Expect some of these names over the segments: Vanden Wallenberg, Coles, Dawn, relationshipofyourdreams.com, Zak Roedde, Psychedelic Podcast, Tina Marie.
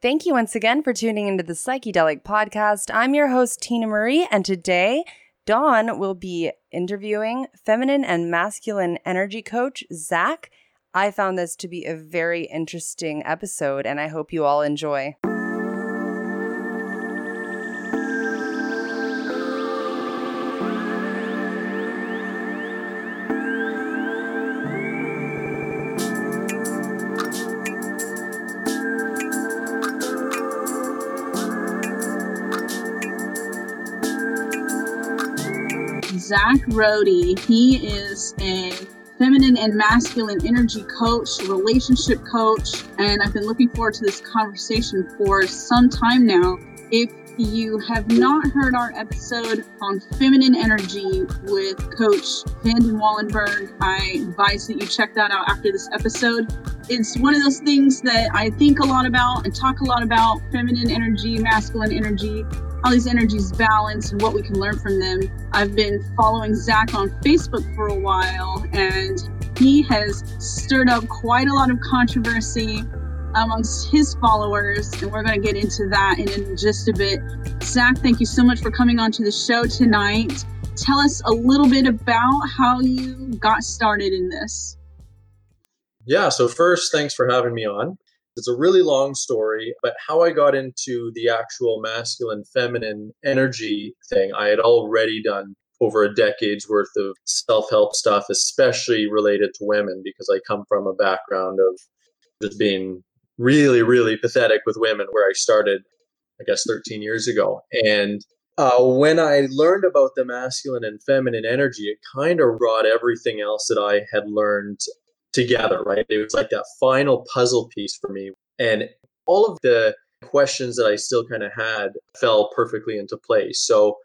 Thank you once again for tuning into the Psychedelic Podcast. I'm your host, Tina Marie, and today Dawn will be interviewing feminine and masculine energy coach, Zak. I found this to be a very interesting episode, and I hope you all enjoy. Zak Roedde. He is a feminine and masculine energy coach, relationship coach, and I've been looking forward to this conversation for some time now. If you have not heard our episode on feminine energy with Coach Vanden Wallenberg, I advise that you check that out after this episode. It's one of those things that I think a lot about and talk a lot about: feminine energy, masculine energy, how these energies balance and what we can learn from them. I've been following Zak on Facebook for a while, and he has stirred up quite a lot of controversy amongst his followers, and we're going to get into that in just a bit. Zak, thank you so much for coming on to the show tonight. Tell us a little bit about how you got started in this. Yeah, so first, thanks for having me on. It's a really long story, but how I got into the actual masculine, feminine energy thing, I had already done over a decade's worth of self-help stuff, especially related to women, because I come from a background of just being really, really pathetic with women, where I started, I guess, 13 years ago. And when I learned about the masculine and feminine energy, it kind of brought everything else that I had learned together, right? It was like that final puzzle piece for me. And all of the questions that I still kind of had fell perfectly into place. So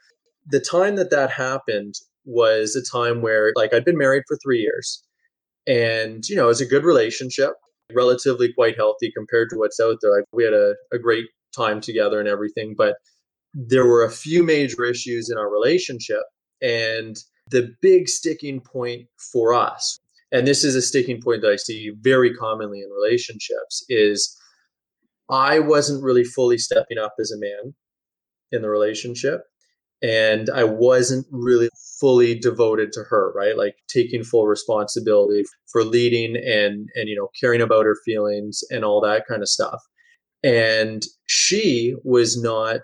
the time that happened was a time where, like, I'd been married for 3 years. And, you know, it was a good relationship, relatively quite healthy compared to what's out there. We had a great time together and everything, but there were a few major issues in our relationship. And the big sticking point for us, and this is a sticking point that I see very commonly in relationships, is I wasn't really fully stepping up as a man in the relationship. And I wasn't really fully devoted to her, right? Like taking full responsibility for leading and you know, caring about her feelings and all that kind of stuff. And she was not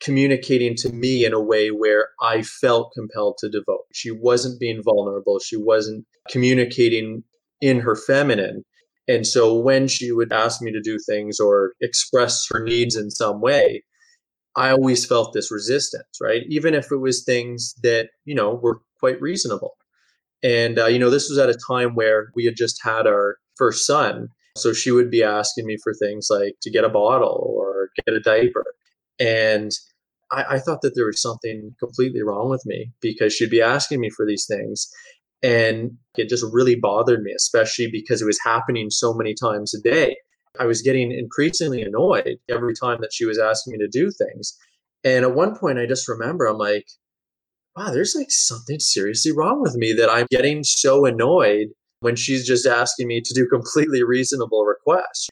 communicating to me in a way where I felt compelled to devote. She wasn't being vulnerable. She wasn't communicating in her feminine. And so when she would ask me to do things or express her needs in some way, I always felt this resistance, right? Even if it was things that, you know, were quite reasonable. And, you know, this was at a time where we had just had our first son. So she would be asking me for things like to get a bottle or get a diaper. And I thought that there was something completely wrong with me because she'd be asking me for these things. And it just really bothered me, especially because it was happening so many times a day. I was getting increasingly annoyed every time that she was asking me to do things. And at one point, I just remember, I'm like, wow, there's like something seriously wrong with me that I'm getting so annoyed when she's just asking me to do completely reasonable requests.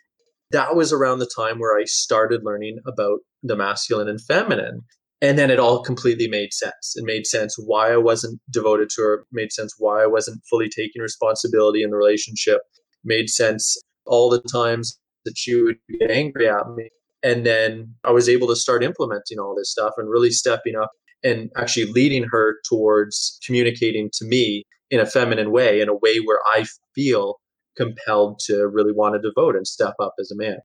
That was around the time where I started learning about the masculine and feminine. And then it all completely made sense. It made sense why I wasn't devoted to her. It made sense why I wasn't fully taking responsibility in the relationship. It made sense all the times that she would get angry at me. And then I was able to start implementing all this stuff and really stepping up and actually leading her towards communicating to me in a feminine way, in a way where I feel compelled to really want to devote and step up as a man.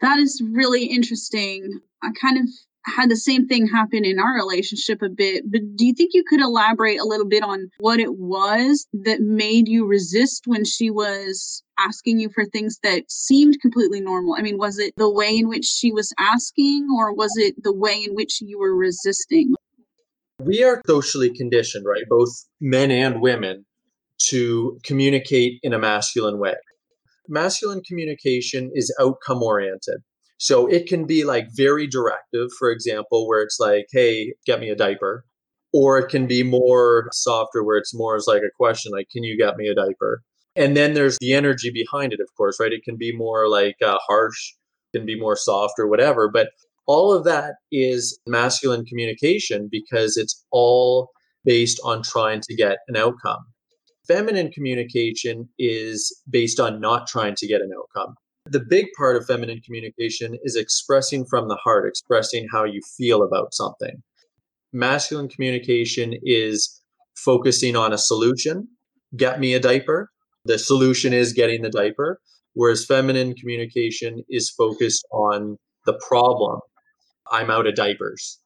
That is really interesting. I kind of had the same thing happen in our relationship a bit, but do you think you could elaborate a little bit on what it was that made you resist when she was asking you for things that seemed completely normal? I mean, was it the way in which she was asking, or was it the way in which you were resisting? We are socially conditioned, right? Both men and women, to communicate in a masculine way. Masculine communication is outcome oriented. So it can be like very directive, for example, where it's like, hey, get me a diaper. Or it can be more softer, where it's more as like a question, like, can you get me a diaper? And then there's the energy behind it, of course, right? It can be more like harsh can be more soft or whatever. But all of that is masculine communication because it's all based on trying to get an outcome. Feminine communication is based on not trying to get an outcome. The big part of feminine communication is expressing from the heart, expressing how you feel about something. Masculine communication is focusing on a solution. Get me a diaper. The solution is getting the diaper. Whereas feminine communication is focused on the problem. I'm out of diapers.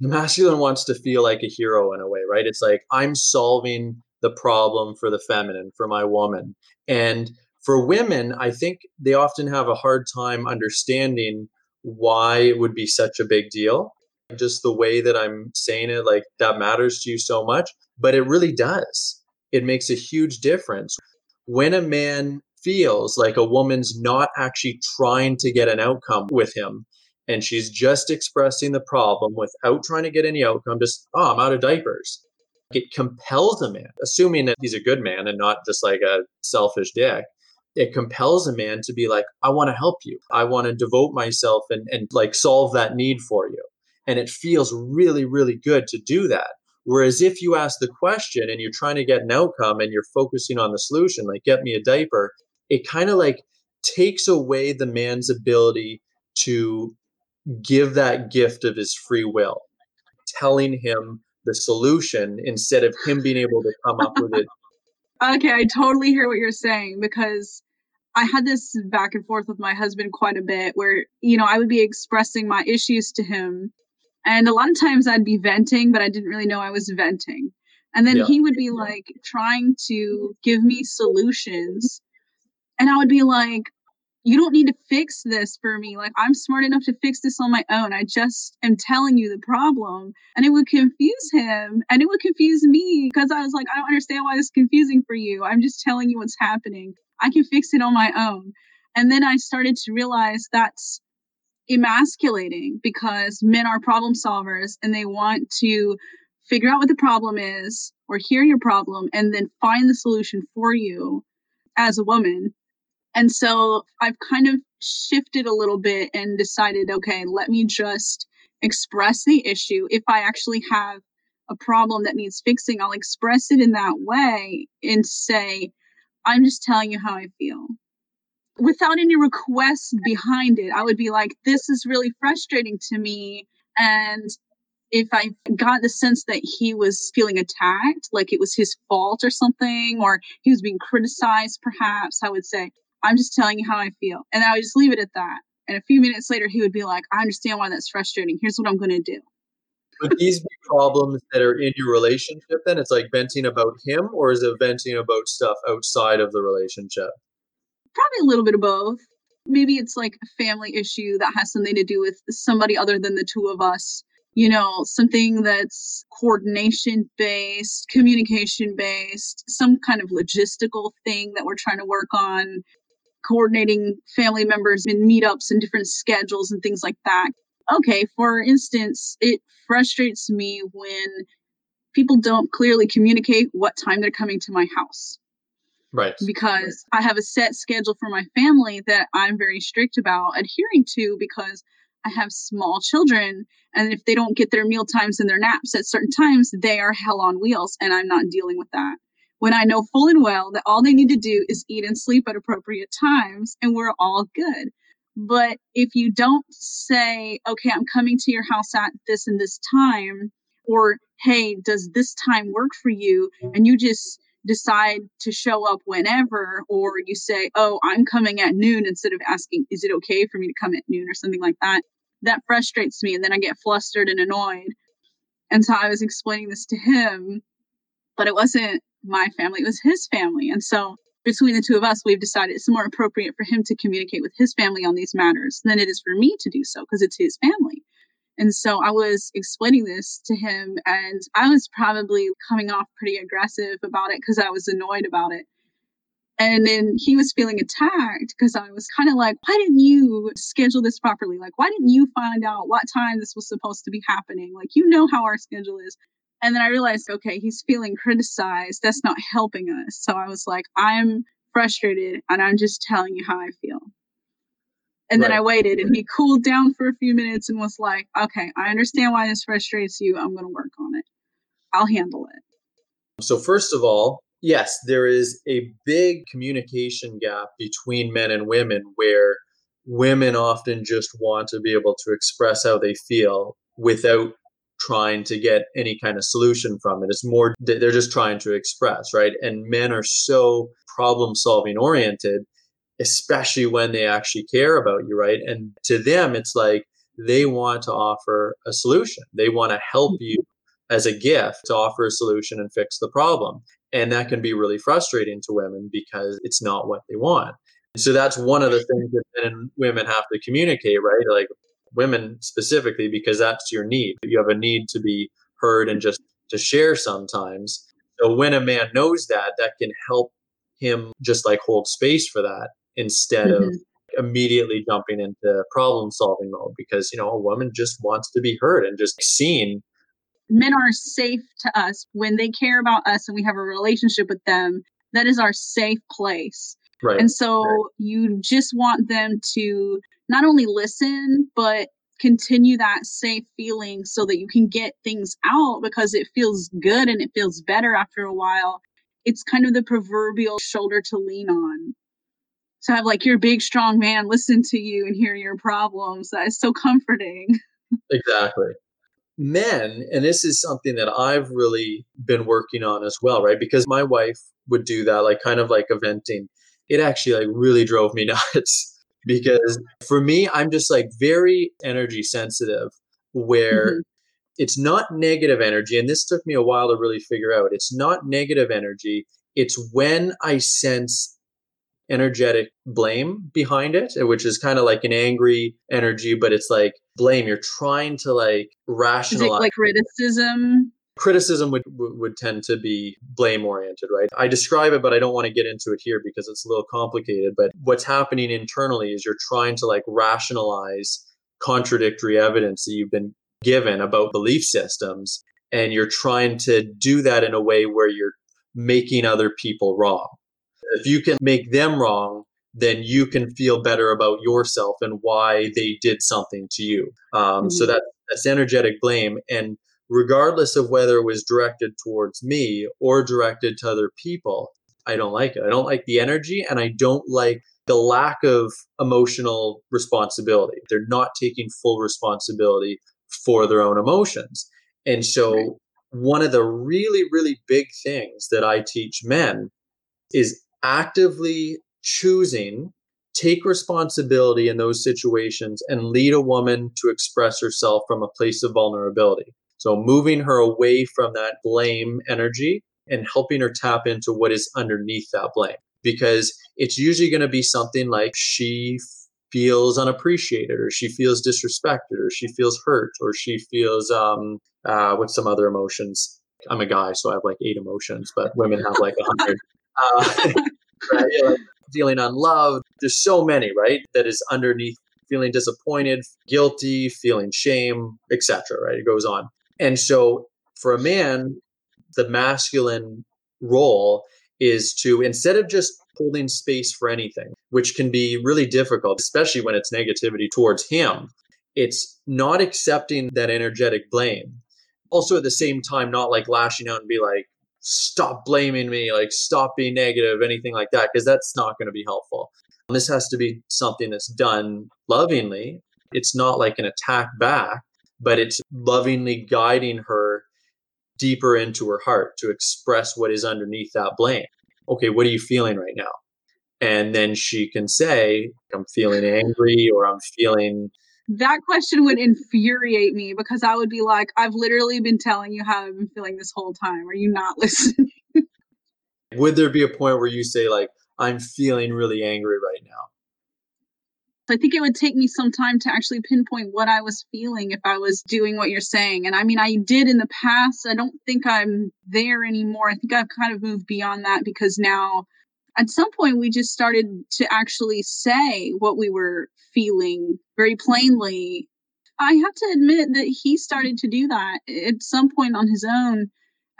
The masculine wants to feel like a hero in a way, right? It's like, I'm solving the problem for the feminine, for my woman. And for women, I think they often have a hard time understanding why it would be such a big deal. Just the way that I'm saying it, like, that matters to you so much, but it really does. It makes a huge difference. When a man feels like a woman's not actually trying to get an outcome with him, and she's just expressing the problem without trying to get any outcome, just, oh, I'm out of diapers. It compels a man, assuming that he's a good man and not just like a selfish dick, it compels a man to be like, I want to help you. I want to devote myself and like solve that need for you. And it feels really, really good to do that. Whereas if you ask the question and you're trying to get an outcome and you're focusing on the solution, like get me a diaper, it kind of like takes away the man's ability to give that gift of his free will, telling him the solution instead of him being able to come up with it. Okay, I totally hear what you're saying, because I had this back and forth with my husband quite a bit where, I would be expressing my issues to him. And a lot of times I'd be venting, but I didn't really know I was venting. And then he would be like trying to give me solutions. And I would be like, you don't need to fix this for me. Like, I'm smart enough to fix this on my own. I just am telling you the problem. And it would confuse him and it would confuse me because I was like, I don't understand why this is confusing for you. I'm just telling you what's happening. I can fix it on my own. And then I started to realize that's emasculating because men are problem solvers and they want to figure out what the problem is or hear your problem and then find the solution for you as a woman. And so I've kind of shifted a little bit and decided, okay, let me just express the issue. If I actually have a problem that needs fixing, I'll express it in that way and say, I'm just telling you how I feel. Without any requests behind it, I would be like, this is really frustrating to me. And if I got the sense that he was feeling attacked, like it was his fault or something, or he was being criticized, perhaps, I would say, I'm just telling you how I feel. And I would just leave it at that. And a few minutes later, he would be like, I understand why that's frustrating. Here's what I'm going to do. But these big problems that are in your relationship, then it's like venting about him, or is it venting about stuff outside of the relationship? Probably a little bit of both. Maybe it's like a family issue that has something to do with somebody other than the two of us. Something that's coordination based, communication based, some kind of logistical thing that we're trying to work on, coordinating family members in meetups and different schedules and things like that. Okay, for instance, it frustrates me when people don't clearly communicate what time they're coming to my house. Right. Because I have a set schedule for my family that I'm very strict about adhering to because I have small children. And if they don't get their meal times and their naps at certain times, they are hell on wheels. And I'm not dealing with that. When I know full and well that all they need to do is eat and sleep at appropriate times and we're all good. But if you don't say, okay, I'm coming to your house at this and this time, or, hey, does this time work for you? And you just decide to show up whenever, or you say, oh, I'm coming at noon instead of asking, is it okay for me to come at noon or something like that? That frustrates me. And then I get flustered and annoyed. And so I was explaining this to him, but it wasn't my family, it was his family. And so between the two of us, we've decided it's more appropriate for him to communicate with his family on these matters than it is for me to do so because it's his family. And so I was explaining this to him, and I was probably coming off pretty aggressive about it because I was annoyed about it. And then he was feeling attacked because I was kind of like, why didn't you schedule this properly? Like, why didn't you find out what time this was supposed to be happening? Like, you know how our schedule is. And then I realized, okay, he's feeling criticized. That's not helping us. So I was like, I'm frustrated, and I'm just telling you how I feel. And then I waited and he cooled down for a few minutes and was like, okay, I understand why this frustrates you. I'm going to work on it. I'll handle it. So first of all, yes, there is a big communication gap between men and women where women often just want to be able to express how they feel without trying to get any kind of solution from it. It's more, they're just trying to express, right? And men are so problem-solving oriented, especially when they actually care about you, right? And to them, it's like they want to offer a solution. They want to help you as a gift to offer a solution and fix the problem. And that can be really frustrating to women because it's not what they want. So that's one of the things that men and women have to communicate, right? Like women specifically, because that's your need. You have a need to be heard and just to share sometimes. So when a man knows that, that can help him just like hold space for that instead of immediately jumping into problem solving mode, because, you know, a woman just wants to be heard and just seen. Men are safe to us when they care about us and we have a relationship with them. That is our safe place. Right. And so you just want them to not only listen, but continue that safe feeling so that you can get things out, because it feels good and it feels better after a while. It's kind of the proverbial shoulder to lean on. To have like your big, strong man listen to you and hear your problems. That is so comforting. Exactly. Men, and this is something that I've really been working on as well, right? Because my wife would do that, like kind of like a venting. It actually like really drove me nuts because for me, I'm just like very energy sensitive where it's not negative energy. And this took me a while to really figure out. It's not negative energy. It's when I sense energetic blame behind it, which is kind of like an angry energy, but it's like blame. You're trying to like rationalize. Is it like criticism? Criticism would tend to be blame oriented, right? I describe it, but I don't want to get into it here because it's a little complicated. But what's happening internally is you're trying to like rationalize contradictory evidence that you've been given about belief systems. And you're trying to do that in a way where you're making other people wrong. If you can make them wrong, then you can feel better about yourself and why they did something to you. So that's energetic blame. And regardless of whether it was directed towards me or directed to other people, I don't like it. I don't like the energy, and I don't like the lack of emotional responsibility. They're not taking full responsibility for their own emotions. And so one of the really, really big things that I teach men is actively choosing, take responsibility in those situations and lead a woman to express herself from a place of vulnerability. So moving her away from that blame energy and helping her tap into what is underneath that blame, because it's usually going to be something like she feels unappreciated, or she feels disrespected, or she feels hurt, or she feels what's some other emotions? I'm a guy, so I have like 8 emotions, but women have like 100. Right? Like feeling unloved. There's so many, right? That is underneath feeling disappointed, guilty, feeling shame, etc. Right? It goes on. And so for a man, the masculine role is to, instead of just holding space for anything, which can be really difficult, especially when it's negativity towards him, it's not accepting that energetic blame. Also at the same time, not like lashing out and be like, stop blaming me, like stop being negative, anything like that, because that's not going to be helpful. And this has to be something that's done lovingly. It's not like an attack back, but it's lovingly guiding her deeper into her heart to express what is underneath that blame. Okay, what are you feeling right now? And then she can say, I'm feeling angry, or I'm feeling... That question would infuriate me because I would be like, I've literally been telling you how I've been feeling this whole time. Are you not listening? Would there be a point where you say like, I'm feeling really angry right now? I think it would take me some time to actually pinpoint what I was feeling if I was doing what you're saying. And I mean, I did in the past. I don't think I'm there anymore. I think I've kind of moved beyond that because now at some point we just started to actually say what we were feeling very plainly. I have to admit that he started to do that at some point on his own.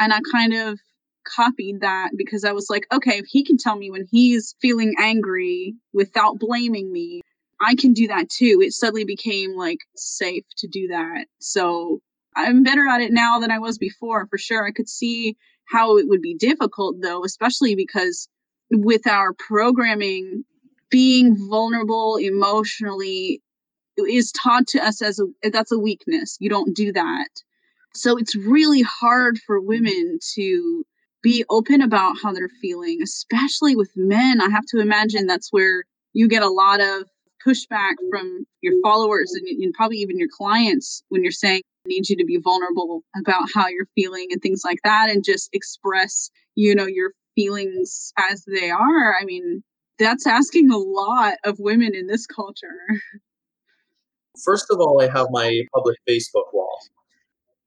And I kind of copied that because I was like, okay, if he can tell me when he's feeling angry without blaming me, I can do that too. It suddenly became like safe to do that. So I'm better at it now than I was before, for sure. I could see how it would be difficult though, especially because with our programming, being vulnerable emotionally is taught to us as that's a weakness. You don't do that. So it's really hard for women to be open about how they're feeling, especially with men. I have to imagine that's where you get a lot of pushback from your followers and probably even your clients when you're saying I need you to be vulnerable about how you're feeling and things like that, and just express, you know, your feelings as they are. I mean, that's asking a lot of women in this culture. First of all, I have my public Facebook wall.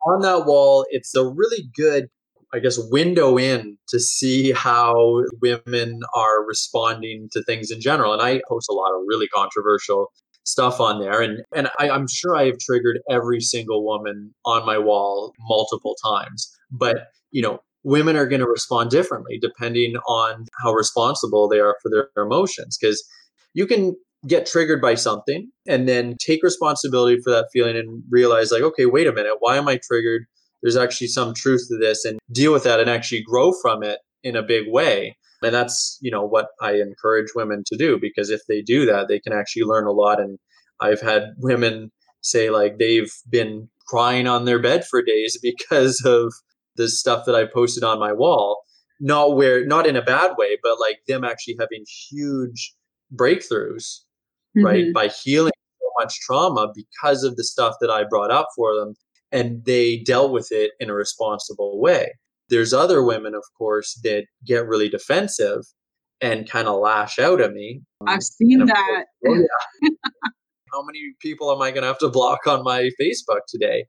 On that wall, it's a really good, I guess, window in to see how women are responding to things in general. And I post a lot of really controversial stuff on there. And I'm sure I have triggered every single woman on my wall multiple times. But, you know, women are going to respond differently depending on how responsible they are for their emotions. Because you can get triggered by something and then take responsibility for that feeling and realize like, okay, wait a minute, why am I triggered? There's actually some truth to this, and deal with that and actually grow from it in a big way. And that's, you know, what I encourage women to do, because if they do that, they can actually learn a lot. And I've had women say like they've been crying on their bed for days because of the stuff that I posted on my wall, not in a bad way, but like them actually having huge breakthroughs, mm-hmm. right? By healing so much trauma because of the stuff that I brought up for them. And they dealt with it in a responsible way. There's other women, of course, that get really defensive and kind of lash out at me. I've seen that. Like, oh, yeah. How many people am I going to have to block on my Facebook today?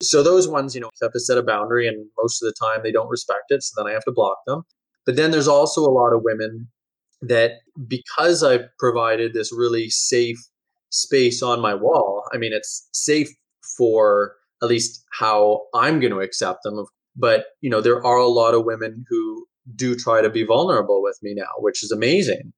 So those ones, you know, have to set a boundary, and most of the time they don't respect it. So then I have to block them. But then there's also a lot of women that, because I provided this really safe space on my wall, I mean, it's safe for at least how I'm going to accept them. But, you know, there are a lot of women who do try to be vulnerable with me now, which is amazing.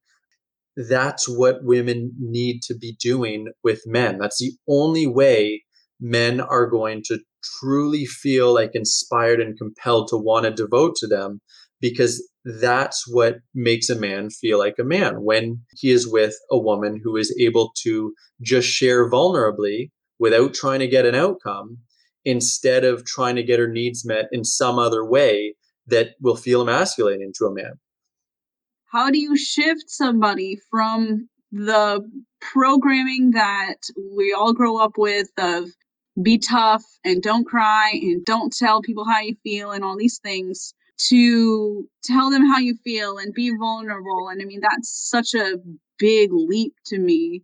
That's what women need to be doing with men. That's the only way men are going to truly feel like inspired and compelled to want to devote to them, because that's what makes a man feel like a man, when he is with a woman who is able to just share vulnerably without trying to get an outcome, instead of trying to get her needs met in some other way that will feel emasculating to a man. How do you shift somebody from the programming that we all grow up with of be tough and don't cry and don't tell people how you feel and all these things, to tell them how you feel and be vulnerable? And I mean, that's such a big leap to me.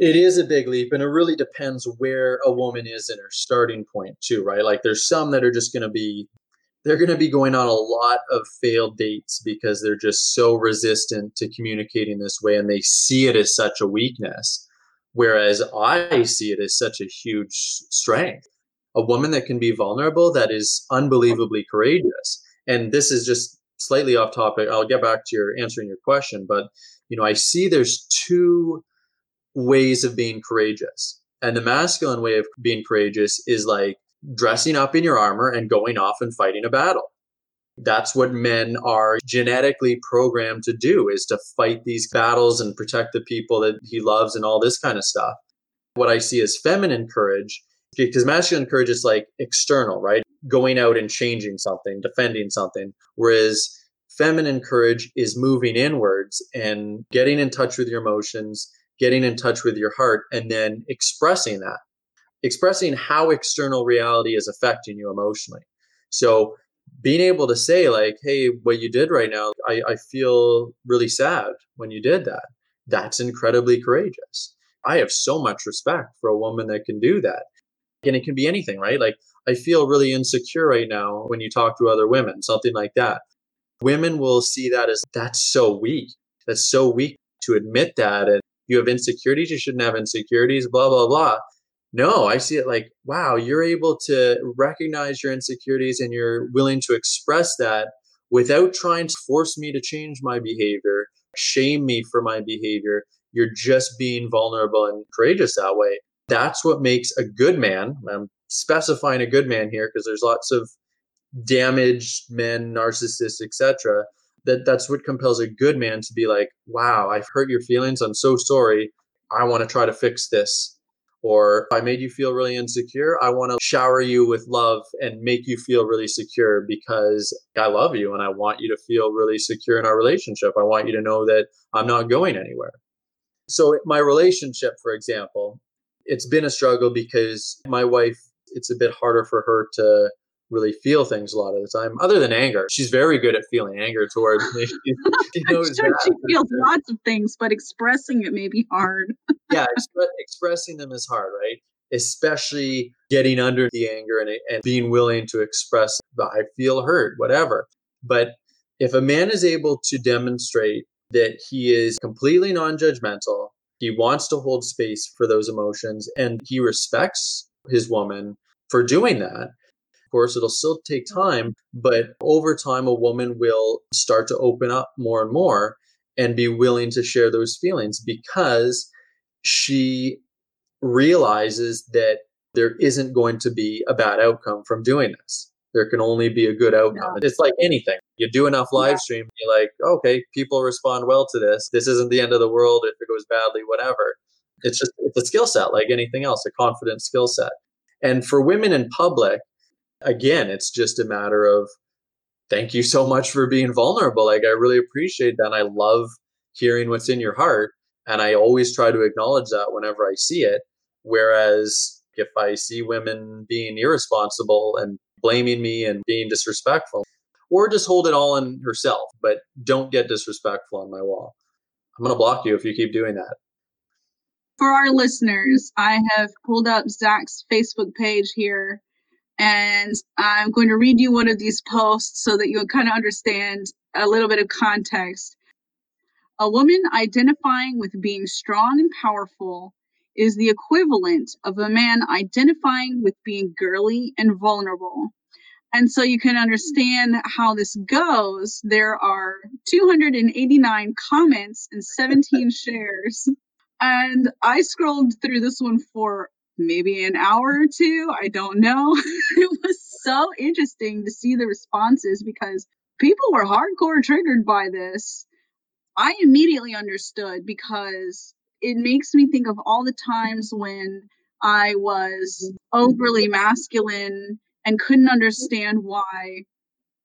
It is a big leap, and it really depends where a woman is in her starting point too, right? Like there's some that are just going to be, they're going to be going on a lot of failed dates because they're just so resistant to communicating this way, and they see it as such a weakness, whereas I see it as such a huge strength. A woman that can be vulnerable, that is unbelievably courageous. And this is just slightly off topic. I'll get back to answering your question, but you know, I see there's two ways of being courageous. And the masculine way of being courageous is like dressing up in your armor and going off and fighting a battle. That's what men are genetically programmed to do, is to fight these battles and protect the people that he loves and all this kind of stuff. What I see is feminine courage, because masculine courage is like external, right? Going out and changing something, defending something. Whereas feminine courage is moving inwards and getting in touch with your emotions, getting in touch with your heart, and then expressing that, expressing how external reality is affecting you emotionally. So being able to say like, hey, what you did right now, I feel really sad when you did that. That's incredibly courageous. I have so much respect for a woman that can do that. And it can be anything, right? Like, I feel really insecure right now when you talk to other women, something like that. Women will see that as, that's so weak. That's so weak to admit that. And you have insecurities, you shouldn't have insecurities, blah, blah, blah. No, I see it like, wow, you're able to recognize your insecurities and you're willing to express that without trying to force me to change my behavior, shame me for my behavior. You're just being vulnerable and courageous that way. That's what makes a good man. I'm specifying a good man here because there's lots of damaged men, narcissists, etc. That's what compels a good man to be like, wow, I've hurt your feelings. I'm so sorry. I want to try to fix this. Or I made you feel really insecure. I want to shower you with love and make you feel really secure because I love you and I want you to feel really secure in our relationship. I want you to know that I'm not going anywhere. So my relationship, for example, it's been a struggle because my wife, it's a bit harder for her to really feel things a lot of the time, other than anger. She's very good at feeling anger towards me. She feels lots of things, but expressing it may be hard. Yeah, expressing them is hard, right? Especially getting under the anger and being willing to express the I feel hurt, whatever. But if a man is able to demonstrate that he is completely non-judgmental, he wants to hold space for those emotions, and he respects his woman for doing that. Of course, it'll still take time, but over time, a woman will start to open up more and more and be willing to share those feelings because she realizes that there isn't going to be a bad outcome from doing this. There can only be a good outcome. Yeah. It's like anything. You do enough live stream, you're like, okay, people respond well to this. This isn't the end of the world if it goes badly, whatever. It's a skill set like anything else, a confidence skill set. And for women in public, again, it's just a matter of thank you so much for being vulnerable. Like, I really appreciate that. And I love hearing what's in your heart. And I always try to acknowledge that whenever I see it. Whereas if I see women being irresponsible and blaming me and being disrespectful, or just hold it all in herself, but don't get disrespectful on my wall. I'm going to block you if you keep doing that. For our listeners, I have pulled up Zak's Facebook page here, and I'm going to read you one of these posts so that you'll kind of understand a little bit of context. A woman identifying with being strong and powerful is the equivalent of a man identifying with being girly and vulnerable. And so you can understand how this goes. There are 289 comments and 17 shares. And I scrolled through this one for maybe an hour or two. I don't know. It was so interesting to see the responses because people were hardcore triggered by this. I immediately understood because it makes me think of all the times when I was overly masculine and couldn't understand why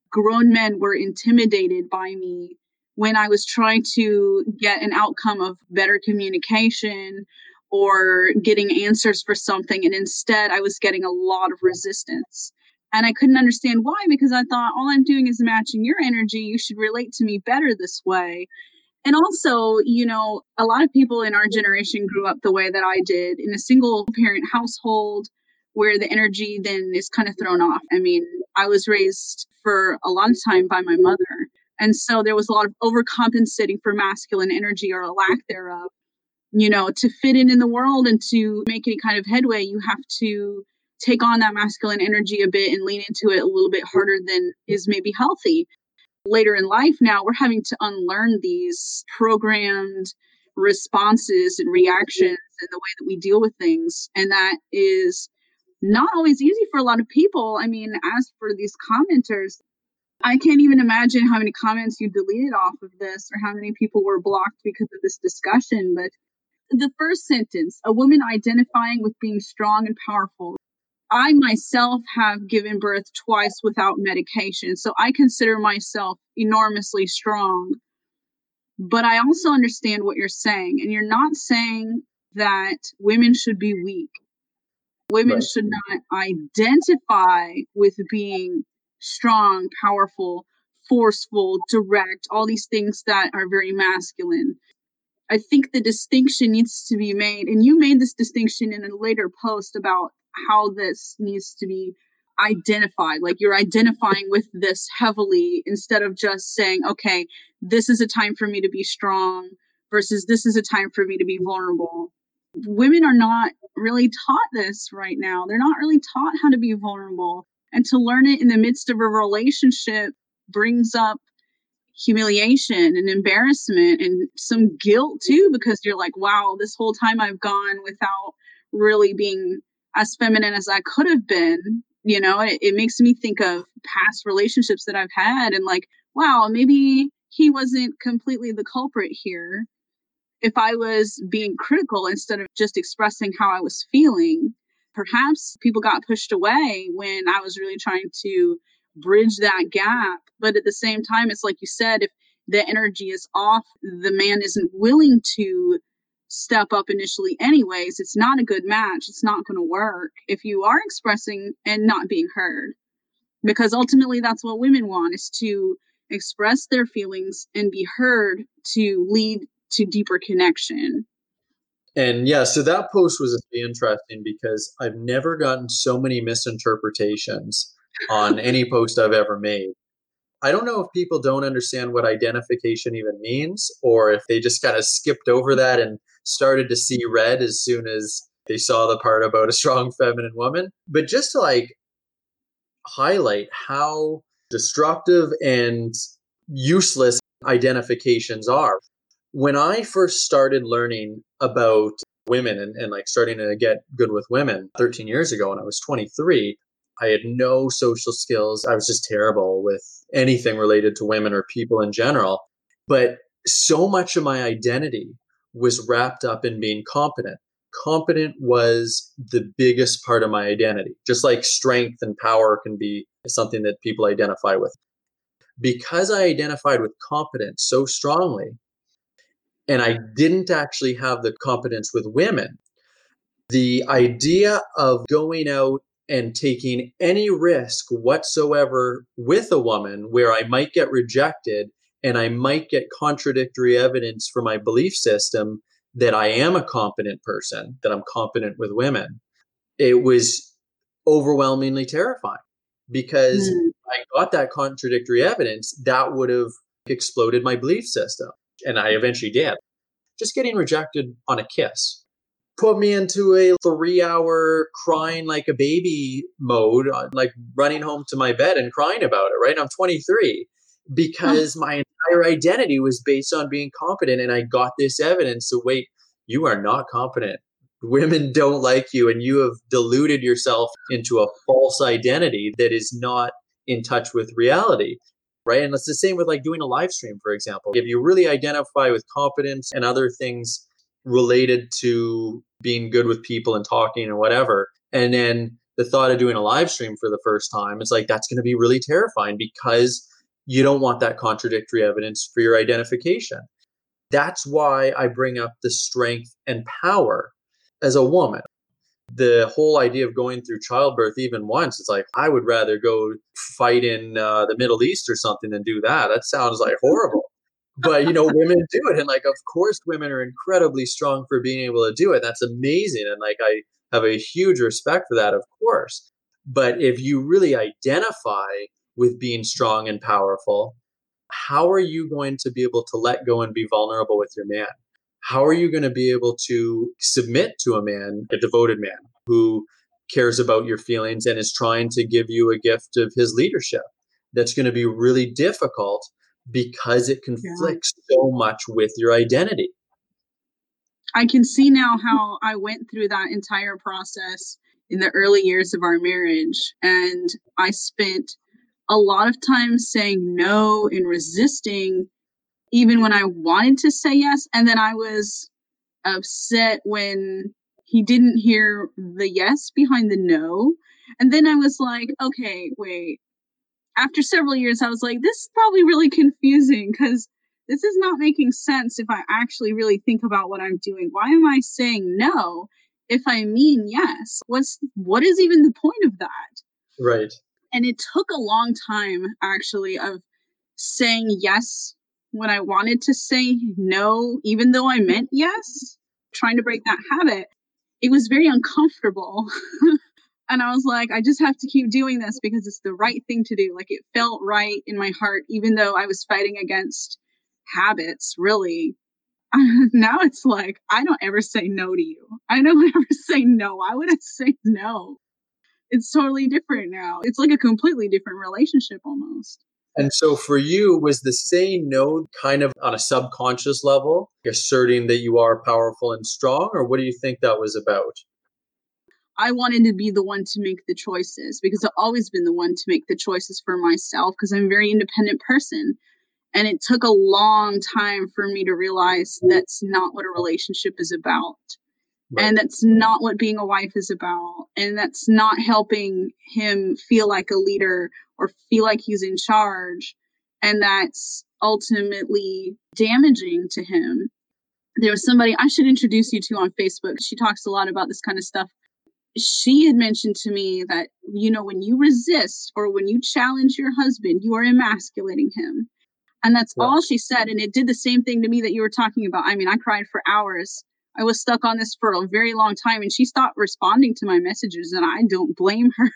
grown men were intimidated by me when I was trying to get an outcome of better communication or getting answers for something. And instead, I was getting a lot of resistance. And I couldn't understand why, because I thought, all I'm doing is matching your energy. You should relate to me better this way. And also, you know, a lot of people in our generation grew up the way that I did in a single parent household where the energy then is kind of thrown off. I mean, I was raised for a long time by my mother. And so there was a lot of overcompensating for masculine energy or a lack thereof. You know, to fit in the world and to make any kind of headway, you have to take on that masculine energy a bit and lean into it a little bit harder than is maybe healthy. Later in life now, we're having to unlearn these programmed responses and reactions and the way that we deal with things. And that is not always easy for a lot of people. I mean, as for these commenters, I can't even imagine how many comments you deleted off of this or how many people were blocked because of this discussion. But the first sentence, a woman identifying with being strong and powerful. I myself have given birth twice without medication, so I consider myself enormously strong. But I also understand what you're saying, and you're not saying that women should be weak. Women right. should not identify with being strong, powerful, forceful, direct, all these things that are very masculine. I think the distinction needs to be made, and you made this distinction in a later post about how this needs to be identified. Like, you're identifying with this heavily instead of just saying, okay, this is a time for me to be strong versus this is a time for me to be vulnerable. Women are not really taught this right now. They're not really taught how to be vulnerable. And to learn it in the midst of a relationship brings up humiliation and embarrassment and some guilt too, because you're like, wow, this whole time I've gone without really being as feminine as I could have been. You know, it makes me think of past relationships that I've had and like, wow, maybe he wasn't completely the culprit here. If I was being critical instead of just expressing how I was feeling, perhaps people got pushed away when I was really trying to bridge that gap. But at the same time, it's like you said, if the energy is off, the man isn't willing to step up initially anyways, it's not a good match. It's not going to work if you are expressing and not being heard. Because ultimately, that's what women want, is to express their feelings and be heard to lead to deeper connection. And yeah, so that post was interesting because I've never gotten so many misinterpretations on any post I've ever made. I don't know if people don't understand what identification even means, or if they just kind of skipped over that and started to see red as soon as they saw the part about a strong feminine woman. But just to like highlight how destructive and useless identifications are. When I first started learning about women and like starting to get good with women 13 years ago when I was 23, I had no social skills. I was just terrible with anything related to women or people in general. But so much of my identity was wrapped up in being competent. Competent was the biggest part of my identity, just like strength and power can be something that people identify with. Because I identified with competence so strongly, and I didn't actually have the competence with women, the idea of going out and taking any risk whatsoever with a woman where I might get rejected and I might get contradictory evidence for my belief system that I am a competent person, that I'm competent with women, it was overwhelmingly terrifying because I got that contradictory evidence that would have exploded my belief system. And I eventually did. Just getting rejected on a kiss put me into a 3-hour crying like a baby mode, like running home to my bed and crying about it, right? I'm 23 because my entire identity was based on being competent. And I got this evidence. So wait, you are not competent. Women don't like you. And you have deluded yourself into a false identity that is not in touch with reality. Right. And it's the same with like doing a live stream, for example. If you really identify with competence and other things related to being good with people and talking and whatever, and then the thought of doing a live stream for the first time, it's like that's going to be really terrifying because you don't want that contradictory evidence for your identification. That's why I bring up the strength and power as a woman. The whole idea of going through childbirth, even once, it's like, I would rather go fight in the Middle East or something than do that. That sounds like horrible. But, you know, women do it. And like, of course, women are incredibly strong for being able to do it. That's amazing. And like, I have a huge respect for that, of course. But if you really identify with being strong and powerful, how are you going to be able to let go and be vulnerable with your man? How are you going to be able to submit to a man, a devoted man, who cares about your feelings and is trying to give you a gift of his leadership? That's going to be really difficult because it conflicts so much with your identity. I can see now how I went through that entire process in the early years of our marriage. And I spent a lot of time saying no and resisting even when I wanted to say yes. And then I was upset when he didn't hear the yes behind the no. And then I was like, okay, wait. After several years, I was like, this is probably really confusing because this is not making sense if I actually really think about what I'm doing. Why am I saying no if I mean yes? What is even the point of that? Right. And it took a long time, actually, of saying yes when I wanted to say no, even though I meant yes, trying to break that habit. It was very uncomfortable. And I was like, I just have to keep doing this because it's the right thing to do. Like, it felt right in my heart, even though I was fighting against habits, really. Now it's like, I don't ever say no to you. I don't ever say no. Why would I say no? It's totally different now. It's like a completely different relationship almost. And so for you, was the say no kind of on a subconscious level, asserting that you are powerful and strong, or what do you think that was about? I wanted to be the one to make the choices because I've always been the one to make the choices for myself because I'm a very independent person. And it took a long time for me to realize that's not what a relationship is about. Right. And that's not what being a wife is about. And that's not helping him feel like a leader or feel like he's in charge. And that's ultimately damaging to him. There was somebody I should introduce you to on Facebook. She talks a lot about this kind of stuff. She had mentioned to me that, you know, when you resist or when you challenge your husband, you are emasculating him. And that's all she said. And it did the same thing to me that you were talking about. I mean, I cried for hours. I was stuck on this for a very long time. And she stopped responding to my messages. And I don't blame her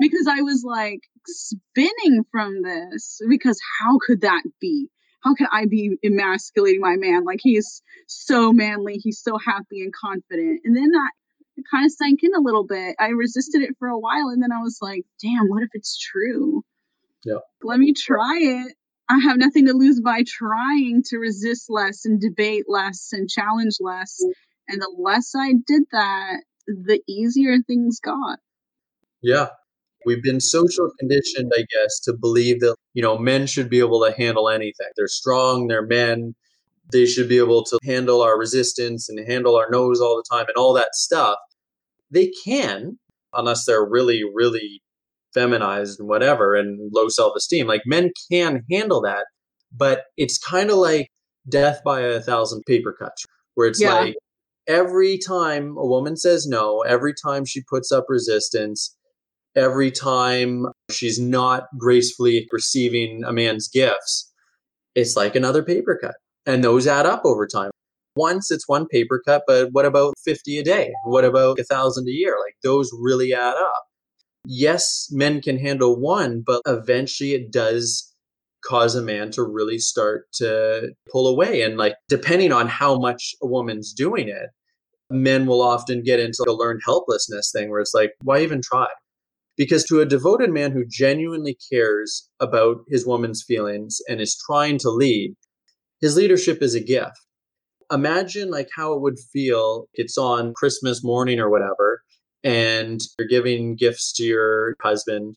because I was like spinning from this because how could that be? How could I be emasculating my man? Like he's so manly. He's so happy and confident. And then it kind of sank in a little bit. I resisted it for a while. And then I was like, damn, what if it's true? Yeah. Let me try it. I have nothing to lose by trying to resist less and debate less and challenge less. And the less I did that, the easier things got. Yeah. We've been social conditioned, I guess, to believe that, you know, men should be able to handle anything. They're strong, they're men. They should be able to handle our resistance and handle our no's all the time and all that stuff. They can, unless they're really, really feminized and whatever and low self-esteem. Like men can handle that, but it's kind of like death by 1,000 paper cuts, where it's like every time a woman says no, every time she puts up resistance, every time she's not gracefully receiving a man's gifts, it's like another paper cut. And those add up over time. Once it's one paper cut, but what about 50 a day? What about 1,000 a year? Like those really add up. Yes, men can handle one, but eventually it does cause a man to really start to pull away. And like, depending on how much a woman's doing it, men will often get into a learned helplessness thing where it's like, why even try? Because to a devoted man who genuinely cares about his woman's feelings and is trying to lead, his leadership is a gift. Imagine like how it would feel. It's on Christmas morning or whatever, and you're giving gifts to your husband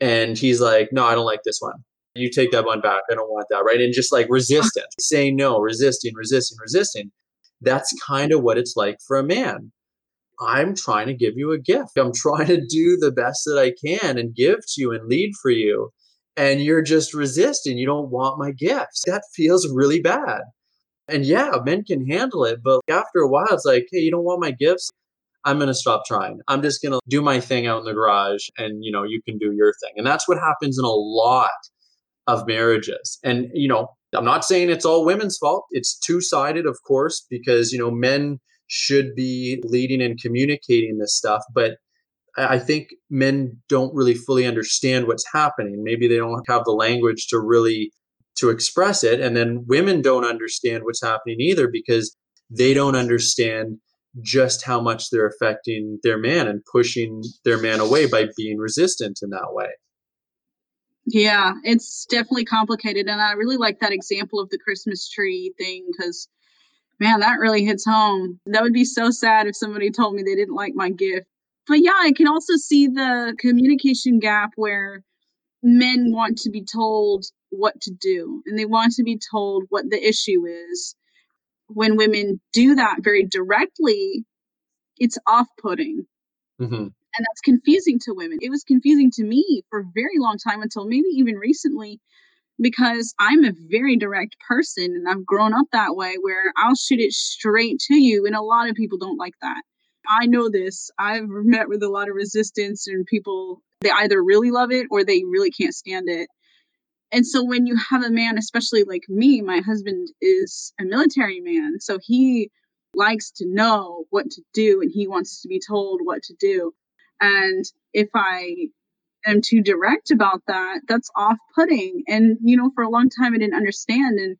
and he's like, no, I don't like this one. You take that one back. I don't want that. Right. And just like resistance, saying no, resisting. That's kind of what it's like for a man. I'm trying to give you a gift. I'm trying to do the best that I can and give to you and lead for you. And you're just resisting. You don't want my gifts. That feels really bad. And yeah, men can handle it. But after a while, it's like, hey, you don't want my gifts? I'm going to stop trying. I'm just going to do my thing out in the garage and, you know, you can do your thing. And that's what happens in a lot of marriages. And, you know, I'm not saying it's all women's fault. It's two-sided, of course, because, you know, men should be leading and communicating this stuff. But I think men don't really fully understand what's happening. Maybe they don't have the language to really to express it. And then women don't understand what's happening either because they don't understand just how much they're affecting their man and pushing their man away by being resistant in that way. Yeah, it's definitely complicated. And I really like that example of the Christmas tree thing because, man, that really hits home. That would be so sad if somebody told me they didn't like my gift. But yeah, I can also see the communication gap where men want to be told what to do and they want to be told what the issue is. When women do that very directly, it's off-putting. Mm-hmm. And that's confusing to women. It was confusing to me for a very long time until maybe even recently because I'm a very direct person and I've grown up that way where I'll shoot it straight to you. And a lot of people don't like that. I know this. I've met with a lot of resistance and people, they either really love it or they really can't stand it. And so when you have a man, especially like me, my husband is a military man. So he likes to know what to do and he wants to be told what to do. And if I am too direct about that, that's off-putting. And, you know, for a long time, I didn't understand. And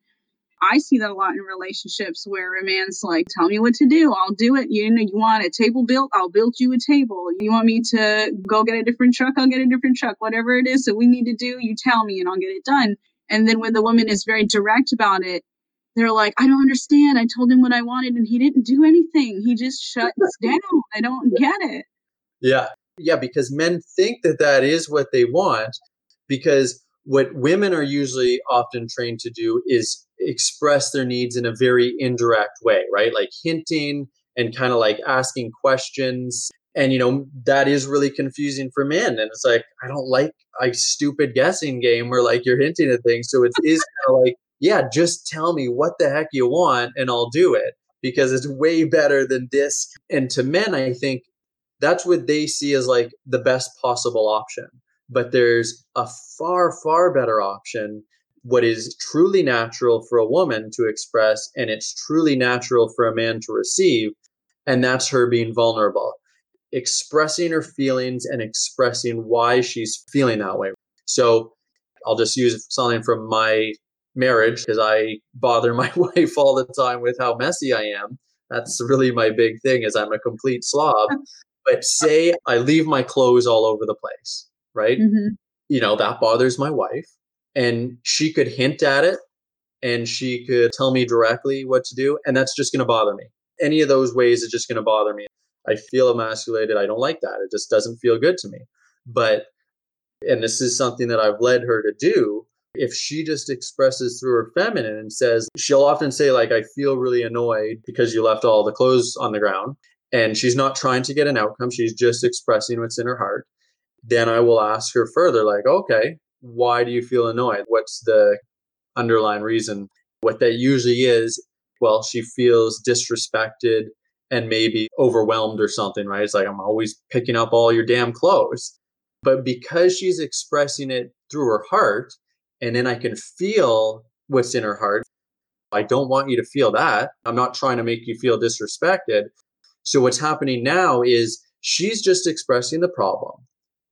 I see that a lot in relationships where a man's like, tell me what to do. I'll do it. You know, you want a table built? I'll build you a table. You want me to go get a different truck? I'll get a different truck. Whatever it is that we need to do, you tell me and I'll get it done. And then when the woman is very direct about it, they're like, I don't understand. I told him what I wanted and he didn't do anything. He just shuts down. I don't get it. Yeah. Yeah. Because men think that that is what they want, because what women are usually often trained to do is express their needs in a very indirect way, right? Like hinting and kind of like asking questions. And, you know, that is really confusing for men. And it's like, I don't like a stupid guessing game where like you're hinting at things. So it is kind of like, yeah, just tell me what the heck you want and I'll do it, because it's way better than this. And to men, I think that's what they see as like the best possible option. But there's a far, far better option. What is truly natural for a woman to express, and it's truly natural for a man to receive, and that's her being vulnerable, expressing her feelings and expressing why she's feeling that way. So I'll just use something from my marriage, because I bother my wife all the time with how messy I am. That's really my big thing, is I'm a complete slob. But say I leave my clothes all over the place, right? Mm-hmm. You know, that bothers my wife. And she could hint at it and she could tell me directly what to do. And that's just going to bother me. Any of those ways is just going to bother me. I feel emasculated. I don't like that. It just doesn't feel good to me. But, and this is something that I've led her to do. If she just expresses through her feminine and says, she'll often say like, I feel really annoyed because you left all the clothes on the ground. And she's not trying to get an outcome. She's just expressing what's in her heart. Then I will ask her further, like, okay, why do you feel annoyed? What's the underlying reason? What that usually is, well, she feels disrespected and maybe overwhelmed or something, right? It's like, I'm always picking up all your damn clothes. But because she's expressing it through her heart, and then I can feel what's in her heart, I don't want you to feel that. I'm not trying to make you feel disrespected. So what's happening now is she's just expressing the problem.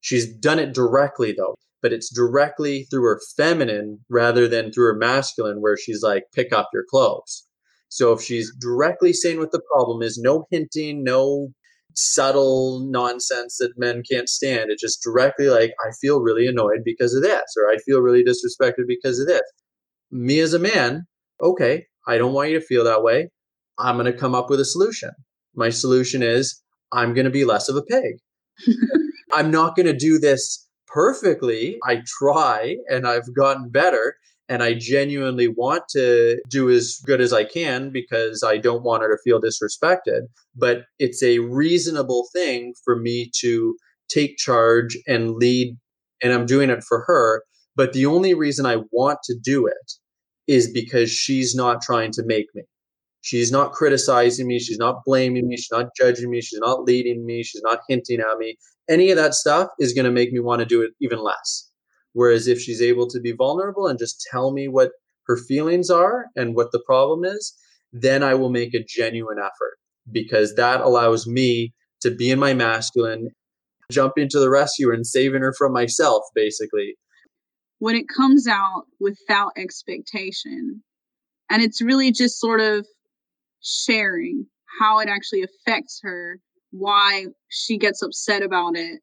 She's done it directly though. But it's directly through her feminine rather than through her masculine, where she's like, pick up your clothes. So if she's directly saying what the problem is, no hinting, no subtle nonsense that men can't stand. It's just directly like, I feel really annoyed because of this, or I feel really disrespected because of this. Me as a man, okay, I don't want you to feel that way. I'm going to come up with a solution. My solution is I'm going to be less of a pig. I'm not going to do this perfectly. I try and I've gotten better and I genuinely want to do as good as I can because I don't want her to feel disrespected. But it's a reasonable thing for me to take charge and lead, and I'm doing it for her. But the only reason I want to do it is because she's not trying to make me. She's not criticizing me. She's not blaming me. She's not judging me. She's not leading me. She's not hinting at me. Any of that stuff is going to make me want to do it even less. Whereas if she's able to be vulnerable and just tell me what her feelings are and what the problem is, then I will make a genuine effort, because that allows me to be in my masculine, jump into the rescue and saving her from myself, basically. When it comes out without expectation, and it's really just sort of sharing how it actually affects her, why she gets upset about it.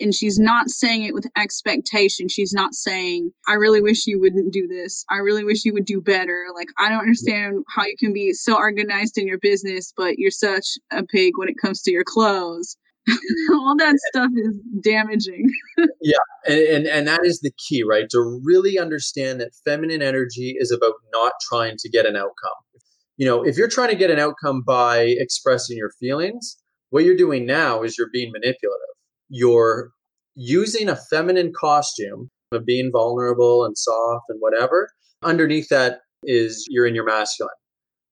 And she's not saying it with expectation. She's not saying, I really wish you wouldn't do this. I really wish you would do better. Like, I don't understand how you can be so organized in your business, but you're such a pig when it comes to your clothes. All that stuff is damaging. Yeah. And that is the key, right? To really understand that feminine energy is about not trying to get an outcome. You know, if you're trying to get an outcome by expressing your feelings, what you're doing now is you're being manipulative. You're using a feminine costume of being vulnerable and soft and whatever. Underneath that is you're in your masculine.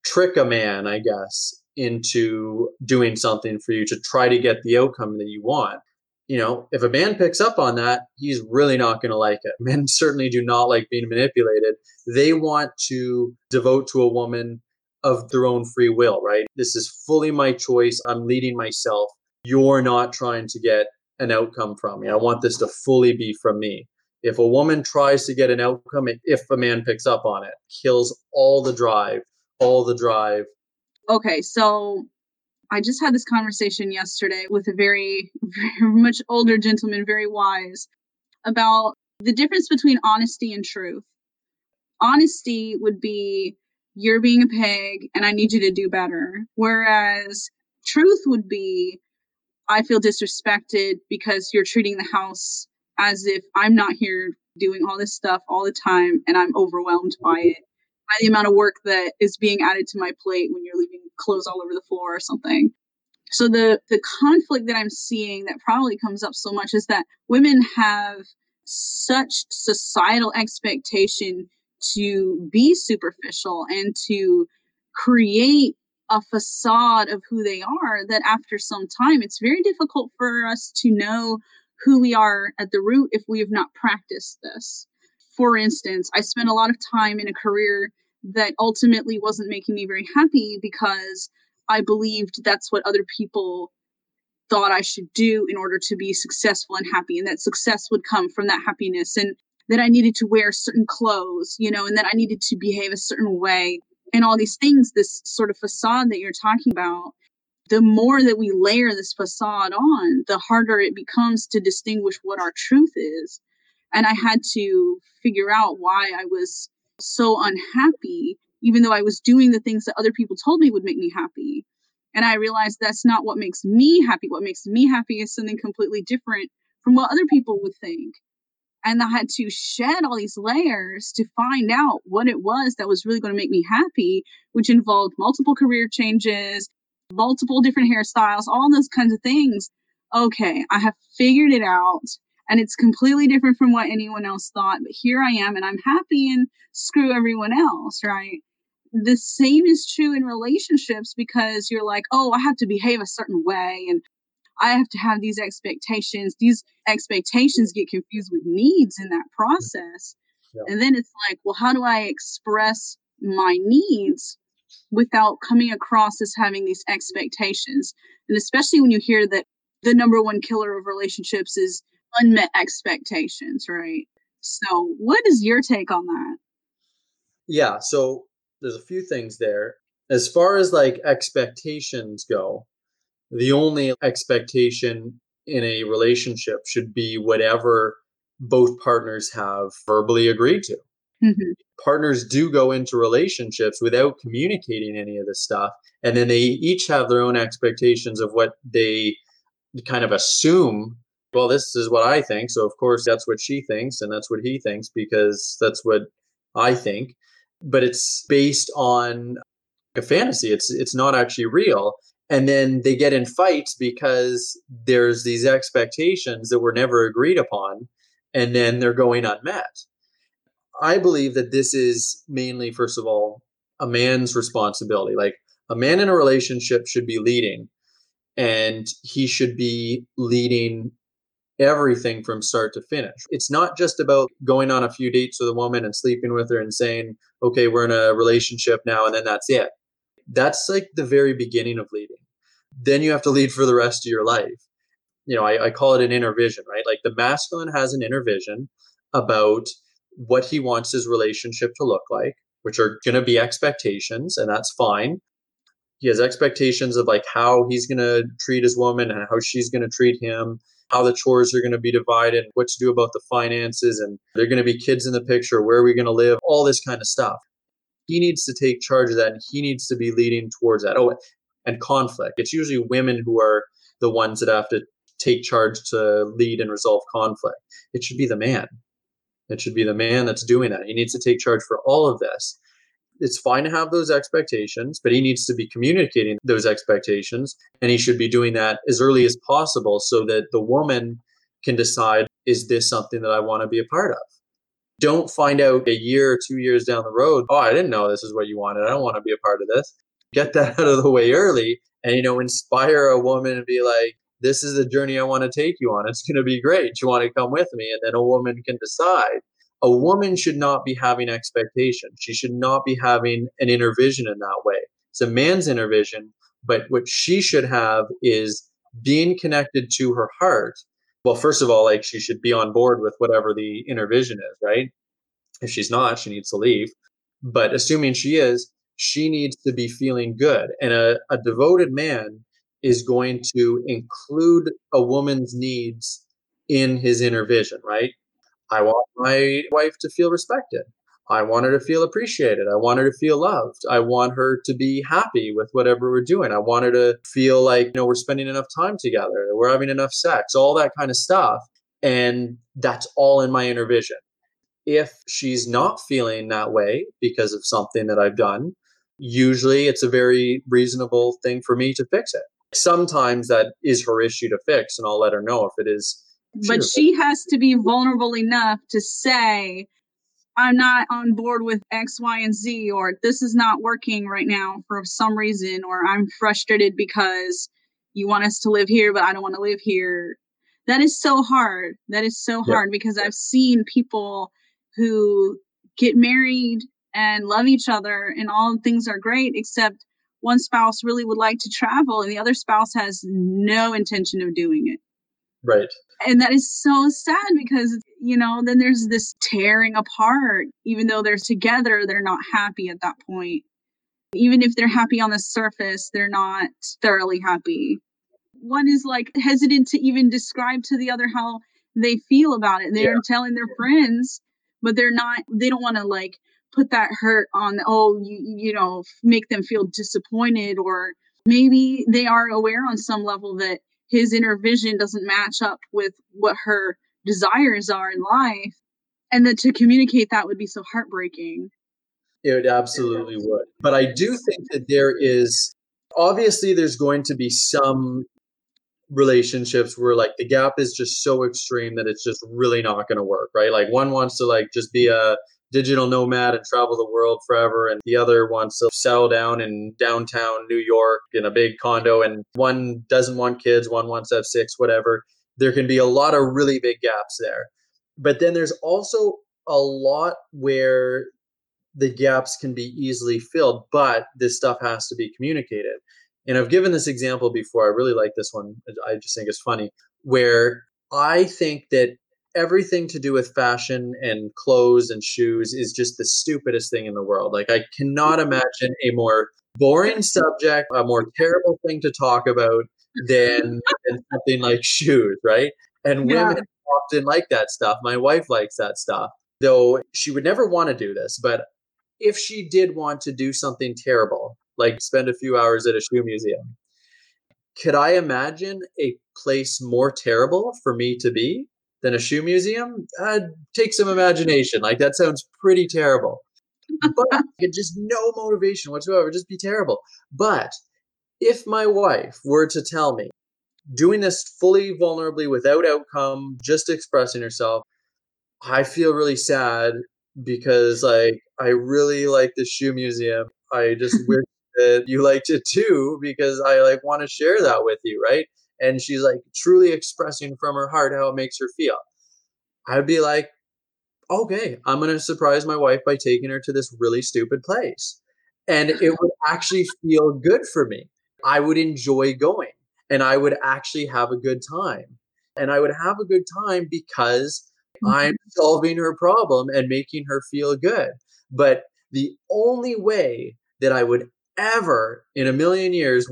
Trick a man, I guess, into doing something for you to try to get the outcome that you want. You know, if a man picks up on that, he's really not going to like it. Men certainly do not like being manipulated. They want to devote to a woman of their own free will, right? This is fully my choice. I'm leading myself. You're not trying to get an outcome from me. I want this to fully be from me. If a woman tries to get an outcome, if a man picks up on it, kills all the drive. Okay, so I just had this conversation yesterday with a very, very much older gentleman, very wise, about the difference between honesty and truth. Honesty would be, you're being a pig and I need you to do better. Whereas truth would be, I feel disrespected because you're treating the house as if I'm not here doing all this stuff all the time and I'm overwhelmed by it, by the amount of work that is being added to my plate when you're leaving clothes all over the floor or something. So the conflict that I'm seeing that probably comes up so much is that women have such societal expectation to be superficial and to create a facade of who they are that after some time, it's very difficult for us to know who we are at the root if we have not practiced this. For instance, I spent a lot of time in a career that ultimately wasn't making me very happy because I believed that's what other people thought I should do in order to be successful and happy, and that success would come from that happiness, and that I needed to wear certain clothes, and that I needed to behave a certain way, and all these things, this sort of facade that you're talking about. The more that we layer this facade on, the harder it becomes to distinguish what our truth is. And I had to figure out why I was so unhappy, even though I was doing the things that other people told me would make me happy. And I realized that's not what makes me happy. What makes me happy is something completely different from what other people would think. And I had to shed all these layers to find out what it was that was really going to make me happy, which involved multiple career changes, multiple different hairstyles, all those kinds of things. Okay, I have figured it out, and it's completely different from what anyone else thought, but here I am, and I'm happy, and screw everyone else, right? The same is true in relationships, because you're like, oh, I have to behave a certain way, and I have to have these expectations. These expectations get confused with needs in that process. Yeah. And then it's like, well, how do I express my needs without coming across as having these expectations? And especially when you hear that the number one killer of relationships is unmet expectations, right? So what is your take on that? Yeah, so there's a few things there. As far as like expectations go, the only expectation in a relationship should be whatever both partners have verbally agreed to. Mm-hmm. Partners do go into relationships without communicating any of this stuff. And then they each have their own expectations of what they kind of assume. Well, this is what I think. So, of course, that's what she thinks and that's what he thinks because that's what I think. But it's based on a fantasy. It's not actually real. And then they get in fights because there's these expectations that were never agreed upon, and then they're going unmet. I believe that this is mainly, first of all, a man's responsibility. Like a man in a relationship should be leading, and he should be leading everything from start to finish. It's not just about going on a few dates with a woman and sleeping with her and saying, okay, we're in a relationship now, and then that's it. That's like the very beginning of leading. Then you have to lead for the rest of your life. I call it an inner vision, right? Like the masculine has an inner vision about what he wants his relationship to look like, which are going to be expectations, and that's fine. He has expectations of like how he's going to treat his woman and how she's going to treat him, how the chores are going to be divided, what to do about the finances, and there are going to be kids in the picture, where are we going to live, all this kind of stuff. He needs to take charge of that, and he needs to be leading towards that. Oh, and conflict. It's usually women who are the ones that have to take charge to lead and resolve conflict. It should be the man. It should be the man that's doing that. He needs to take charge for all of this. It's fine to have those expectations, but he needs to be communicating those expectations, and he should be doing that as early as possible so that the woman can decide, is this something that I want to be a part of? Don't find out a year or 2 years down the road, oh, I didn't know this is what you wanted. I don't want to be a part of this. Get that out of the way early and, inspire a woman and be like, this is the journey I want to take you on. It's going to be great. Do you want to come with me? And then a woman can decide. A woman should not be having expectations. She should not be having an inner vision in that way. It's a man's inner vision, but what she should have is being connected to her heart, well, first of all, like, she should be on board with whatever the inner vision is, right? If she's not, she needs to leave. But assuming she is, she needs to be feeling good. And a devoted man is going to include a woman's needs in his inner vision, right? I want my wife to feel respected. I want her to feel appreciated. I want her to feel loved. I want her to be happy with whatever we're doing. I want her to feel like, you know, we're spending enough time together, we're having enough sex, all that kind of stuff. And that's all in my inner vision. If she's not feeling that way because of something that I've done, usually it's a very reasonable thing for me to fix it. Sometimes that is her issue to fix, and I'll let her know if it is. But she has to be vulnerable enough to say, I'm not on board with X, Y, and Z, or this is not working right now for some reason, or I'm frustrated because you want us to live here, but I don't want to live here. That is so hard. That is so hard, because I've seen people who get married and love each other and all things are great, except one spouse really would like to travel and the other spouse has no intention of doing it. Right. And that is so sad because, you know, then there's this tearing apart. Even though they're together, they're not happy at that point. Even if they're happy on the surface, they're not thoroughly happy. One is like hesitant to even describe to the other how they feel about it. They're telling their friends, but they don't want to like put that hurt on, you know, make them feel disappointed, or maybe they are aware on some level that his inner vision doesn't match up with what her desires are in life. And that to communicate that would be so heartbreaking. It absolutely would. But I do think that there's going to be some relationships where like the gap is just so extreme that it's just really not going to work, right? Like one wants to like just be a digital nomad and travel the world forever, and the other wants to settle down in downtown New York in a big condo, and one doesn't want kids, one wants to have six, whatever. There can be a lot of really big gaps there. But then there's also a lot where the gaps can be easily filled, but this stuff has to be communicated. And I've given this example before. I really like this one. I just think it's funny, where I think that everything to do with fashion and clothes and shoes is just the stupidest thing in the world. Like, I cannot imagine a more boring subject, a more terrible thing to talk about than something like shoes, right? And women often like that stuff. My wife likes that stuff, though she would never want to do this. But if she did want to do something terrible, like spend a few hours at a shoe museum, could I imagine a place more terrible for me to be than a shoe museum? Take some imagination. Like, that sounds pretty terrible. But just no motivation whatsoever, just be terrible. But if my wife were to tell me, doing this fully vulnerably without outcome, just expressing herself, I feel really sad because like I really like the shoe museum. I just wish that you liked it too, because I like want to share that with you, right? And she's like truly expressing from her heart how it makes her feel. I'd be like, okay, I'm going to surprise my wife by taking her to this really stupid place. And it would actually feel good for me. I would enjoy going and I would actually have a good time. And I would have a good time because I'm solving her problem and making her feel good. But the only way that I would ever in a million years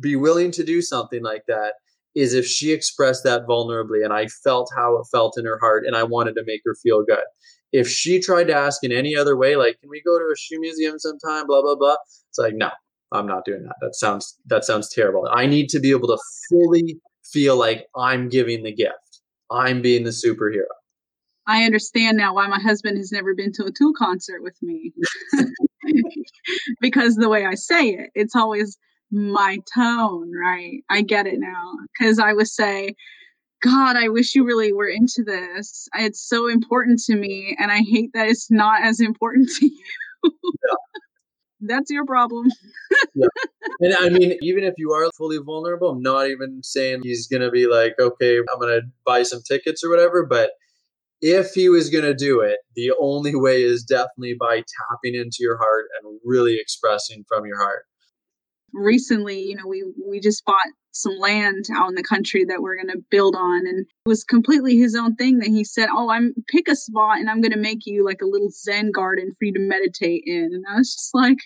be willing to do something like that is if she expressed that vulnerably and I felt how it felt in her heart and I wanted to make her feel good. If she tried to ask in any other way, like, can we go to a shoe museum sometime, blah, blah, blah. It's like, no, I'm not doing that. That sounds terrible. I need to be able to fully feel like I'm giving the gift. I'm being the superhero. I understand now why my husband has never been to a Tool concert with me. Because the way I say it, it's always my tone, right? I get it now. Because I would say, God, I wish you really were into this. It's so important to me. And I hate that it's not as important to you. Yeah. That's your problem. Yeah. And I mean, even if you are fully vulnerable, I'm not even saying he's going to be like, okay, I'm going to buy some tickets or whatever. But if he was going to do it, the only way is definitely by tapping into your heart and really expressing from your heart. recently, you know, we just bought some land out in the country that we're going to build on. And it was completely his own thing that he said, oh, pick a spot and I'm going to make you like a little Zen garden for you to meditate in. And I was just like,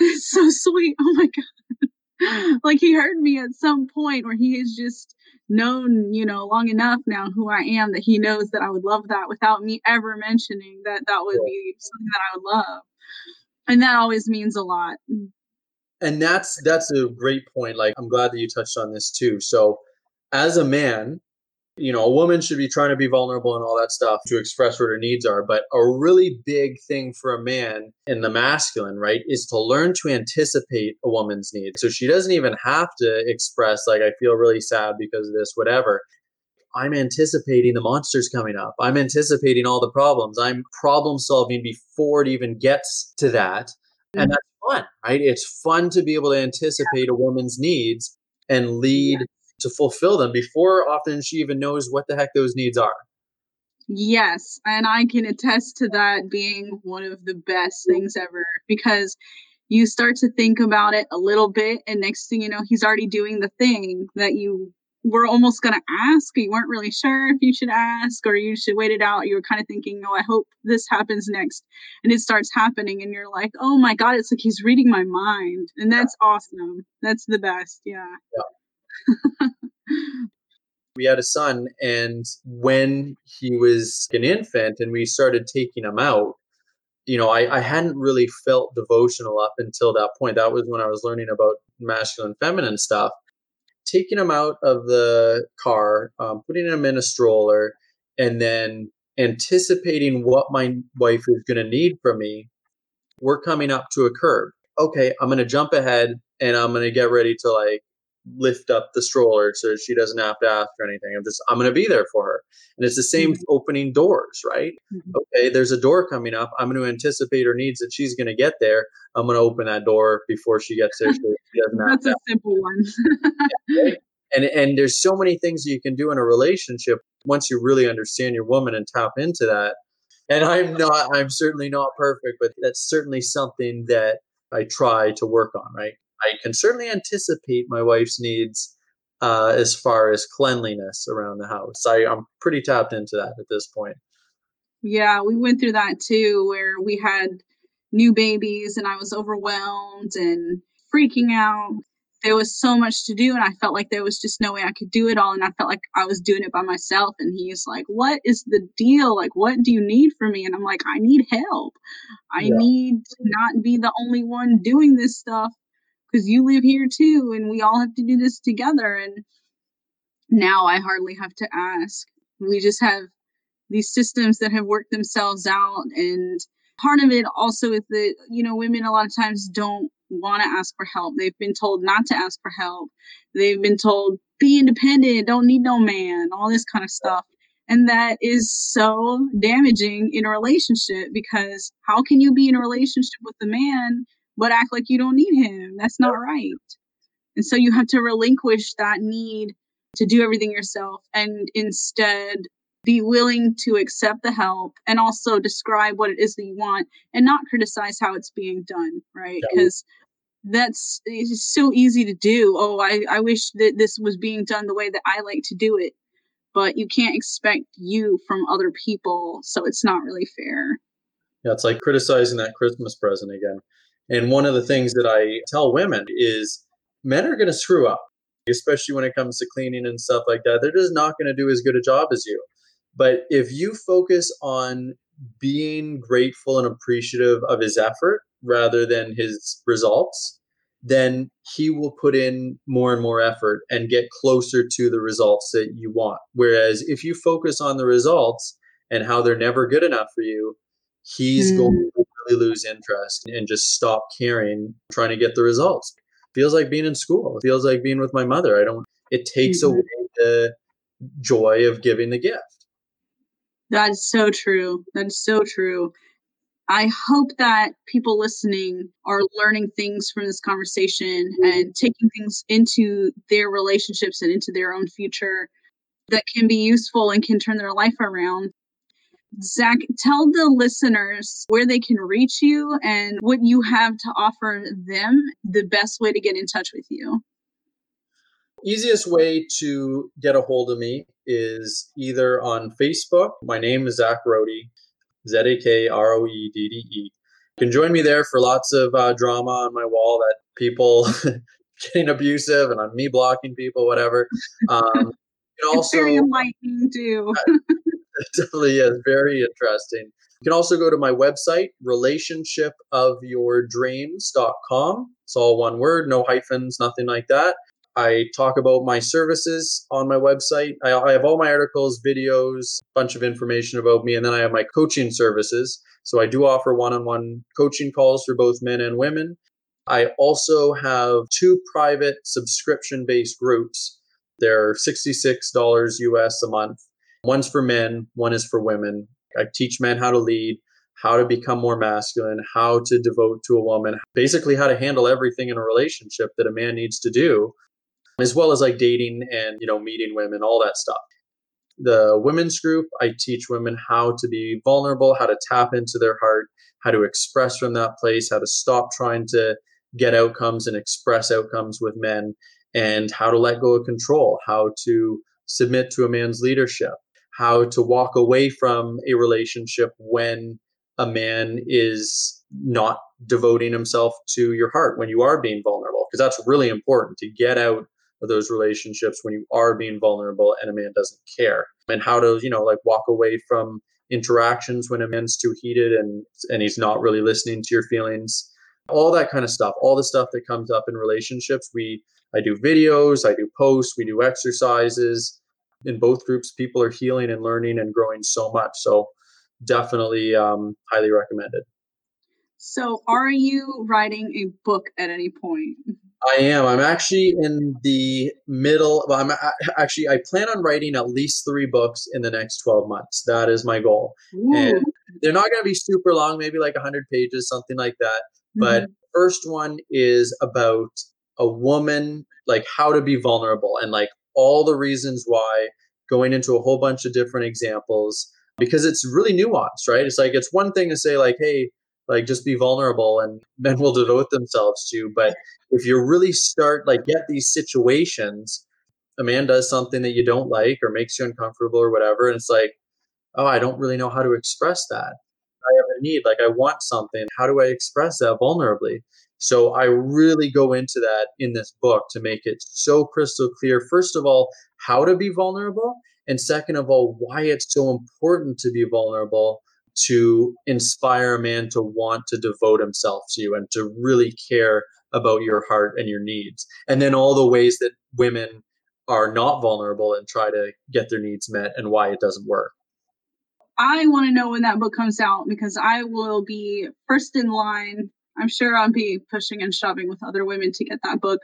it's so sweet. Oh my God. Like he heard me at some point where he has just known, you know, long enough now who I am that he knows that I would love that without me ever mentioning that would be something that I would love. And that always means a lot. And that's a great point. Like, I'm glad that you touched on this too. So as a man, you know, a woman should be trying to be vulnerable and all that stuff to express what her needs are. But a really big thing for a man in the masculine, right, is to learn to anticipate a woman's needs. So she doesn't even have to express, like, I feel really sad because of this, whatever. I'm anticipating the monsters coming up. I'm anticipating all the problems. I'm problem solving before it even gets to that. Mm-hmm. And that's fun, right? It's fun to be able to anticipate a woman's needs and lead to fulfill them before often she even knows what the heck those needs are. Yes. And I can attest to that being one of the best things ever, because you start to think about it a little bit and next thing you know, he's already doing the thing that you were almost going to ask. You weren't really sure if you should ask or you should wait it out. You were kind of thinking, oh, I hope this happens next. And it starts happening and you're like, oh my God, it's like he's reading my mind. And that's awesome. That's the best. Yeah. We had a son, and when he was an infant and we started taking him out, you know, I hadn't really felt devotional up until that point. That was when I was learning about masculine, feminine stuff. Taking him out of the car, putting him in a stroller, and then anticipating what my wife is going to need from me. We're coming up to a curb. Okay, I'm going to jump ahead and I'm going to get ready to like lift up the stroller so she doesn't have to ask for anything. I'm going to be there for her. And it's the same opening doors, right? Mm-hmm. Okay, there's a door coming up. I'm going to anticipate her needs that she's going to get there. I'm going to open that door before she gets there. So she doesn't have to. That's a simple one. Okay? And there's so many things that you can do in a relationship once you really understand your woman and tap into that. And I'm certainly not perfect, but that's certainly something that I try to work on, right? I can certainly anticipate my wife's needs as far as cleanliness around the house. I'm pretty tapped into that at this point. Yeah, we went through that too, where we had new babies and I was overwhelmed and freaking out. There was so much to do and I felt like there was just no way I could do it all. And I felt like I was doing it by myself. And he's like, what is the deal? Like, what do you need from me? And I'm like, I need help. I need to not be the only one doing this stuff. Because you live here too, and we all have to do this together. And now I hardly have to ask. We just have these systems that have worked themselves out. And part of it also is that, you know, women a lot of times don't want to ask for help. They've been told not to ask for help. They've been told, be independent, don't need no man, all this kind of stuff. And that is so damaging in a relationship, because how can you be in a relationship with a man but act like you don't need him? That's not right. And so you have to relinquish that need to do everything yourself and instead be willing to accept the help and also describe what it is that you want and not criticize how it's being done, right? Because it's so easy to do. Oh, I wish that this was being done the way that I like to do it, but you can't expect you from other people. So it's not really fair. Yeah, it's like criticizing that Christmas present again. And one of the things that I tell women is men are going to screw up, especially when it comes to cleaning and stuff like that. They're just not going to do as good a job as you. But if you focus on being grateful and appreciative of his effort rather than his results, then he will put in more and more effort and get closer to the results that you want. Whereas if you focus on the results and how they're never good enough for you, he's going to lose interest and just stop caring, trying to get the results. Feels like being in school. It feels like being with my mother. It takes away the joy of giving the gift. That's so true. That's so true. I hope that people listening are learning things from this conversation and taking things into their relationships and into their own future that can be useful and can turn their life around. Zak, tell the listeners where they can reach you and what you have to offer them, the best way to get in touch with you. Easiest way to get a hold of me is either on Facebook. My name is Zak Roedde, Zakroedde. You can join me there for lots of drama on my wall that people getting abusive and on me blocking people, whatever. It's also very enlightening too. It definitely is very interesting. You can also go to my website, relationshipofyourdreams.com. It's all one word, no hyphens, nothing like that. I talk about my services on my website. I have all my articles, videos, a bunch of information about me, and then I have my coaching services. So I do offer one-on-one coaching calls for both men and women. I also have two private subscription-based groups. They're $66 US a month. One's for men, one is for women. I teach men how to lead, how to become more masculine, how to devote to a woman, basically how to handle everything in a relationship that a man needs to do, as well as like dating and, meeting women, all that stuff. The women's group, I teach women how to be vulnerable, how to tap into their heart, how to express from that place, how to stop trying to get outcomes and express outcomes with men, and how to let go of control, how to submit to a man's leadership, how to walk away from a relationship when a man is not devoting himself to your heart, when you are being vulnerable, because that's really important to get out of those relationships when you are being vulnerable and a man doesn't care, and how to, walk away from interactions when a man's too heated and he's not really listening to your feelings, all that kind of stuff, all the stuff that comes up in relationships. I do videos, I do posts, we do exercises. In both groups, people are healing and learning and growing so much. So definitely highly recommended. So are you writing a book at any point? I am. I'm actually in the middle. I plan on writing at least 3 books in the next 12 months. That is my goal. Ooh. And they're not going to be super long, maybe like 100 pages, something like that. Mm-hmm. But first one is about a woman, like how to be vulnerable and like all the reasons why, going into a whole bunch of different examples, because it's really nuanced, right? It's like, it's one thing to say like, hey, like just be vulnerable and men will devote themselves to you. But if you really start like get these situations, a man does something that you don't like or makes you uncomfortable or whatever. And it's like, oh, I don't really know how to express that. I have a need, like I want something. How do I express that vulnerably? So I really go into that in this book to make it so crystal clear. First of all, how to be vulnerable. And second of all, why it's so important to be vulnerable to inspire a man to want to devote himself to you and to really care about your heart and your needs. And then all the ways that women are not vulnerable and try to get their needs met and why it doesn't work. I want to know when that book comes out because I will be first in line. I'm sure I'll be pushing and shoving with other women to get that book.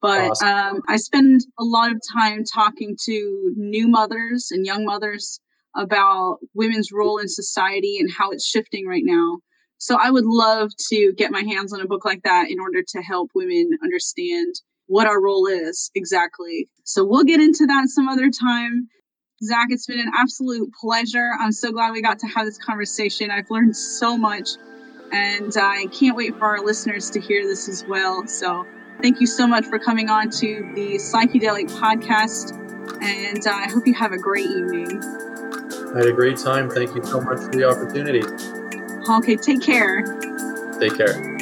But awesome. I spend a lot of time talking to new mothers and young mothers about women's role in society and how it's shifting right now. So I would love to get my hands on a book like that in order to help women understand what our role is exactly. So we'll get into that some other time. Zak, it's been an absolute pleasure. I'm so glad we got to have this conversation. I've learned so much. And I can't wait for our listeners to hear this as well. So thank you so much for coming on to the Psychedelic Podcast. And I hope you have a great evening. I had a great time. Thank you so much for the opportunity. Okay, take care. Take care.